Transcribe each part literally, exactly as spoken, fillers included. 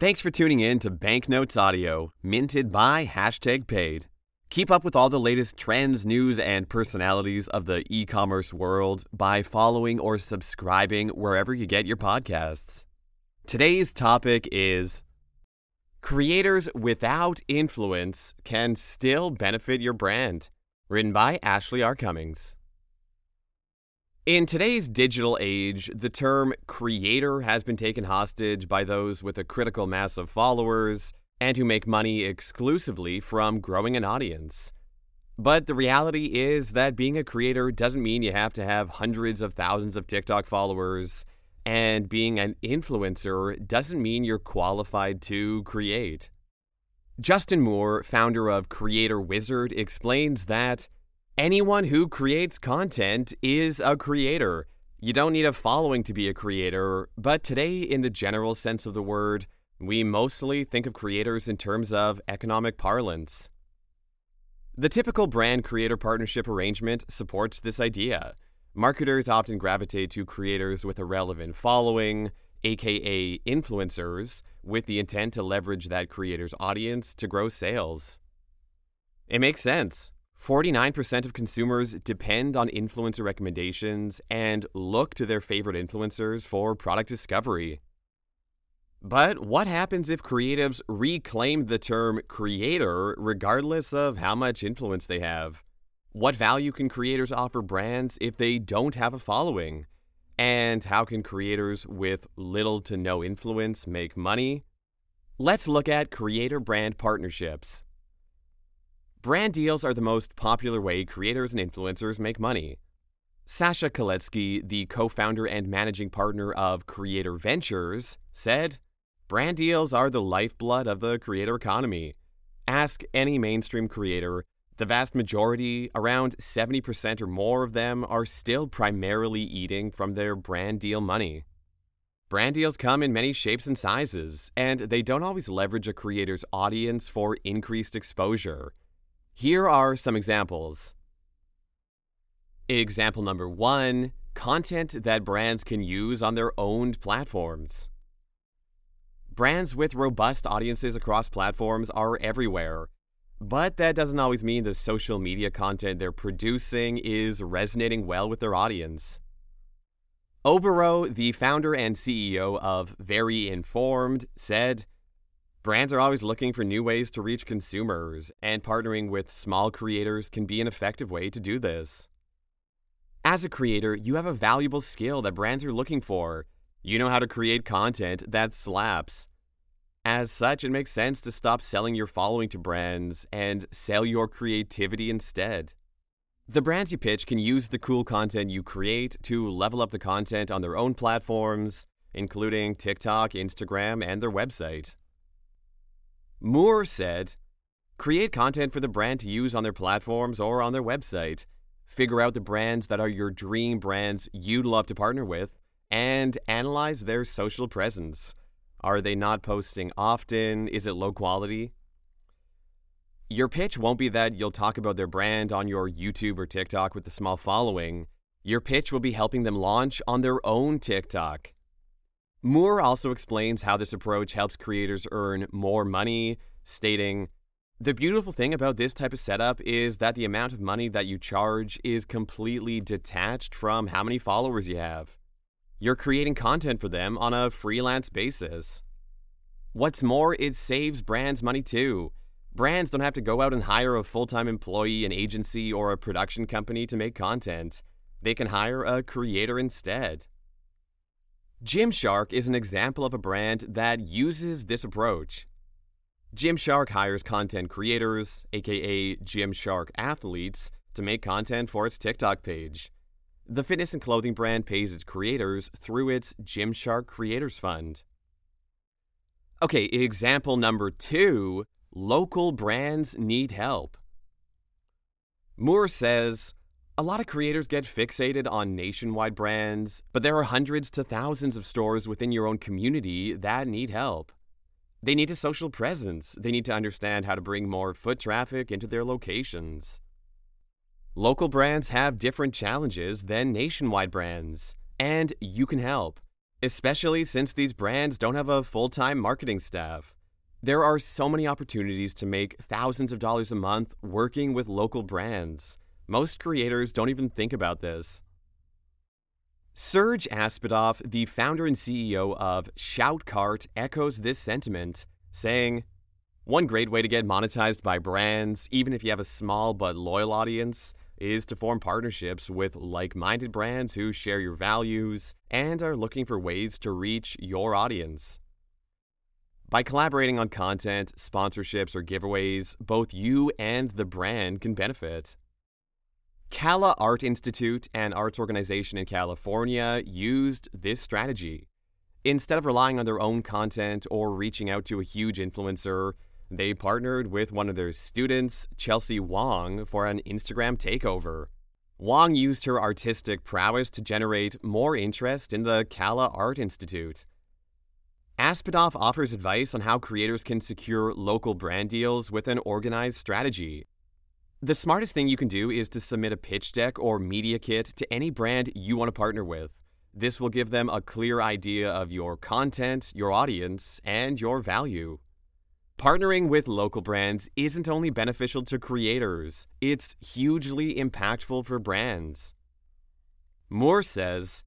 Thanks for tuning in to Banknotes Audio, minted by Hashtag Paid. Keep up with all the latest trends, news, and personalities of the e-commerce world by following or subscribing wherever you get your podcasts. Today's topic is Creators Without Influence Can Still Benefit Your Brand, written by Ashley R. Cummings. In today's digital age, the term creator has been taken hostage by those with a critical mass of followers and who make money exclusively from growing an audience. But the reality is that being a creator doesn't mean you have to have hundreds of thousands of TikTok followers, and being an influencer doesn't mean you're qualified to create. Justin Moore, founder of Creator Wizard, explains that anyone who creates content is a creator. You don't need a following to be a creator, but today, in the general sense of the word, we mostly think of creators in terms of economic parlance. The typical brand creator partnership arrangement supports this idea. Marketers often gravitate to creators with a relevant following, aka influencers, with the intent to leverage that creator's audience to grow sales. It makes sense. forty-nine percent of consumers depend on influencer recommendations and look to their favorite influencers for product discovery. But what happens if creatives reclaim the term creator regardless of how much influence they have? What value can creators offer brands if they don't have a following? And how can creators with little to no influence make money? Let's look at creator-brand partnerships. Brand deals are the most popular way creators and influencers make money. Sasha Kaletsky, the co-founder and managing partner of Creator Ventures, said, "Brand deals are the lifeblood of the creator economy. Ask any mainstream creator, the vast majority, around seventy percent or more of them, are still primarily eating from their brand deal money." Brand deals come in many shapes and sizes, and they don't always leverage a creator's audience for increased exposure. Here are some examples. Example number one, content that brands can use on their owned platforms. Brands with robust audiences across platforms are everywhere, but that doesn't always mean the social media content they're producing is resonating well with their audience. Obero, the founder and C E O of Very Informed, said, "Brands are always looking for new ways to reach consumers, and partnering with small creators can be an effective way to do this." As a creator, you have a valuable skill that brands are looking for. You know how to create content that slaps. As such, it makes sense to stop selling your following to brands and sell your creativity instead. The brands you pitch can use the cool content you create to level up the content on their own platforms, including TikTok, Instagram, and their website. Moore said, "Create content for the brand to use on their platforms or on their website. Figure out the brands that are your dream brands you'd love to partner with, and analyze their social presence. Are they not posting often? Is it low quality? Your pitch won't be that you'll talk about their brand on your YouTube or TikTok with a small following. Your pitch will be helping them launch on their own TikTok." Moore also explains how this approach helps creators earn more money, stating, "The beautiful thing about this type of setup is that the amount of money that you charge is completely detached from how many followers you have. You're creating content for them on a freelance basis. What's more, it saves brands money too. Brands don't have to go out and hire a full-time employee, an agency, or a production company to make content. They can hire a creator instead." Gymshark is an example of a brand that uses this approach. Gymshark hires content creators, aka Gymshark athletes, to make content for its TikTok page. The fitness and clothing brand pays its creators through its Gymshark Creators Fund. Okay, example number two, local brands need help. Moore says, "A lot of creators get fixated on nationwide brands, but there are hundreds to thousands of stores within your own community that need help. They need a social presence. They need to understand how to bring more foot traffic into their locations." Local brands have different challenges than nationwide brands, and you can help. especially since these brands don't have a full-time marketing staff. There are so many opportunities to make thousands of dollars a month working with local brands. Most creators don't even think about this. Serge Aspidov, the founder and C E O of Shoutcart, echoes this sentiment, saying, "One great way to get monetized by brands, even if you have a small but loyal audience, is to form partnerships with like-minded brands who share your values and are looking for ways to reach your audience. By collaborating on content, sponsorships, or giveaways, both you and the brand can benefit." Kala Art Institute, an arts organization in California, used this strategy. Instead of relying on their own content or reaching out to a huge influencer, they partnered with one of their students, Chelsea Wong, for an Instagram takeover. Wong used her artistic prowess to generate more interest in the Kala Art Institute. Aspidov offers advice on how creators can secure local brand deals with an organized strategy. "The smartest thing you can do is to submit a pitch deck or media kit to any brand you want to partner with. This will give them a clear idea of your content, your audience, and your value." Partnering with local brands isn't only beneficial to creators, it's hugely impactful for brands. Moore says,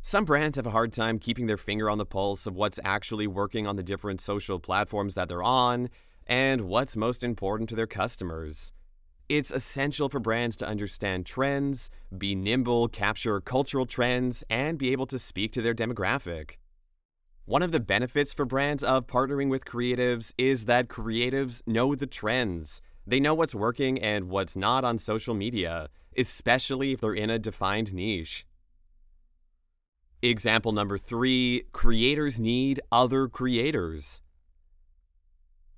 "Some brands have a hard time keeping their finger on the pulse of what's actually working on the different social platforms that they're on and what's most important to their customers. It's essential for brands to understand trends, be nimble, capture cultural trends, and be able to speak to their demographic." One of the benefits for brands of partnering with creatives is that creatives know the trends. They know what's working and what's not on social media, especially if they're in a defined niche. Example number three, creators need other creators.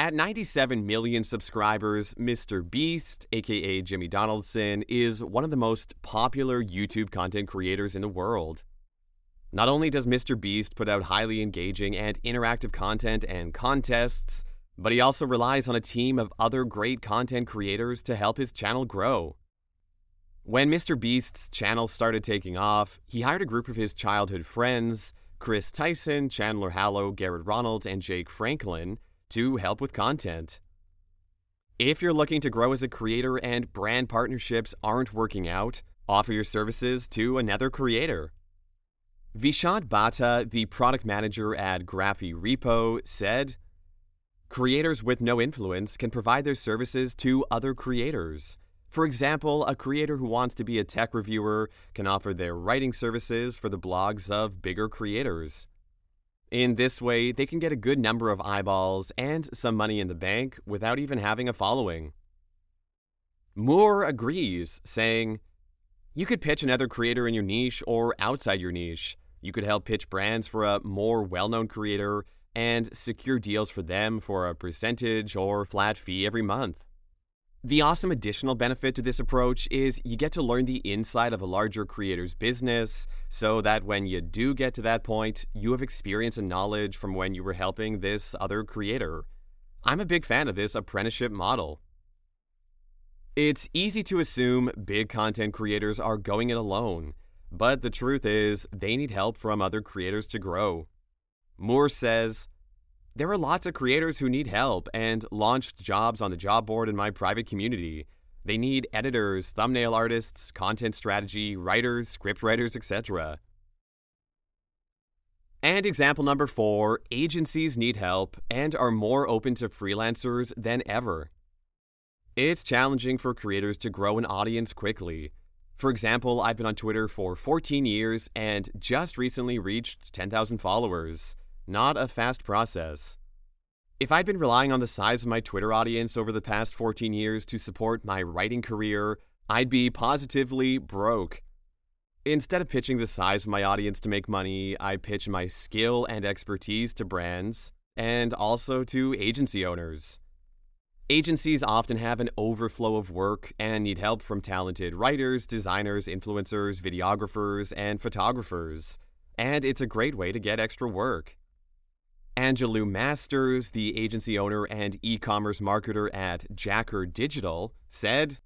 At ninety-seven million subscribers, Mister Beast, aka Jimmy Donaldson, is one of the most popular YouTube content creators in the world. Not only does Mister Beast put out highly engaging and interactive content and contests, but he also relies on a team of other great content creators to help his channel grow. When Mister Beast's channel started taking off, he hired a group of his childhood friends, Chris Tyson, Chandler Hallow, Garrett Ronald, and Jake Franklin, to help with content. If you're looking to grow as a creator and brand partnerships aren't working out, offer your services to another creator. Vishad Bhatta, the product manager at Graphy Repo, said, "Creators with no influence can provide their services to other creators. For example, a creator who wants to be a tech reviewer can offer their writing services for the blogs of bigger creators. In this way, they can get a good number of eyeballs and some money in the bank without even having a following." Moore agrees, saying, "You could pitch another creator in your niche or outside your niche. You could help pitch brands for a more well-known creator and secure deals for them for a percentage or flat fee every month." The awesome additional benefit to this approach is you get to learn the inside of a larger creator's business so that when you do get to that point, you have experience and knowledge from when you were helping this other creator. I'm a big fan of this apprenticeship model. It's easy to assume big content creators are going it alone, but the truth is they need help from other creators to grow. Moore says, "There are lots of creators who need help and launched jobs on the job board in my private community. They need editors, thumbnail artists, content strategy, writers, script writers, et cetera" And example number four, agencies need help and are more open to freelancers than ever. It's challenging for creators to grow an audience quickly. For example, I've been on Twitter for fourteen years and just recently reached ten thousand followers. Not a fast process. If I'd been relying on the size of my Twitter audience over the past fourteen years to support my writing career, I'd be positively broke. Instead of pitching the size of my audience to make money, I pitch my skill and expertise to brands and also to agency owners. Agencies often have an overflow of work and need help from talented writers, designers, influencers, videographers, and photographers. And it's a great way to get extra work. Angelou Masters, the agency owner and e-commerce marketer at Jacker Digital, said,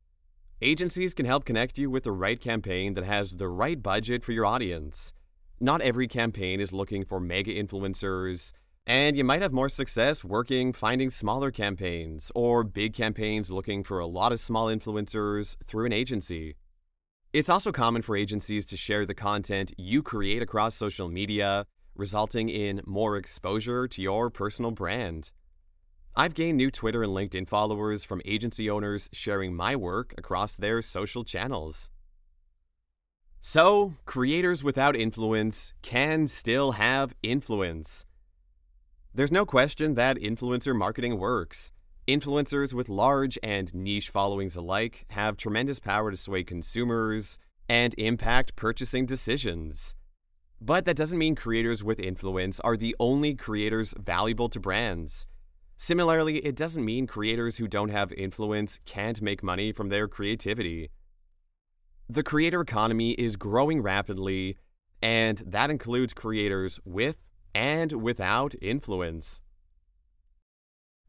"Agencies can help connect you with the right campaign that has the right budget for your audience. Not every campaign is looking for mega influencers, and you might have more success working finding smaller campaigns or big campaigns looking for a lot of small influencers through an agency. It's also common for agencies to share the content you create across social media, resulting in more exposure to your personal brand. I've gained new Twitter and LinkedIn followers from agency owners sharing my work across their social channels. So, creators without influence can still have influence. There's no question that influencer marketing works. Influencers with large and niche followings alike have tremendous power to sway consumers and impact purchasing decisions. But that doesn't mean creators with influence are the only creators valuable to brands. Similarly, it doesn't mean creators who don't have influence can't make money from their creativity. The creator economy is growing rapidly, and that includes creators with and without influence.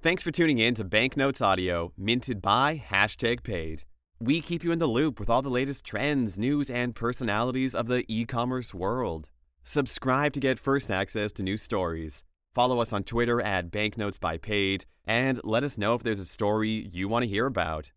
Thanks for tuning in to Banknotes Audio, minted by Hashtag Paid. We keep you in the loop with all the latest trends, news, and personalities of the e-commerce world. Subscribe to get first access to new stories. Follow us on Twitter at Banknotes by Paid, and let us know if there's a story you want to hear about.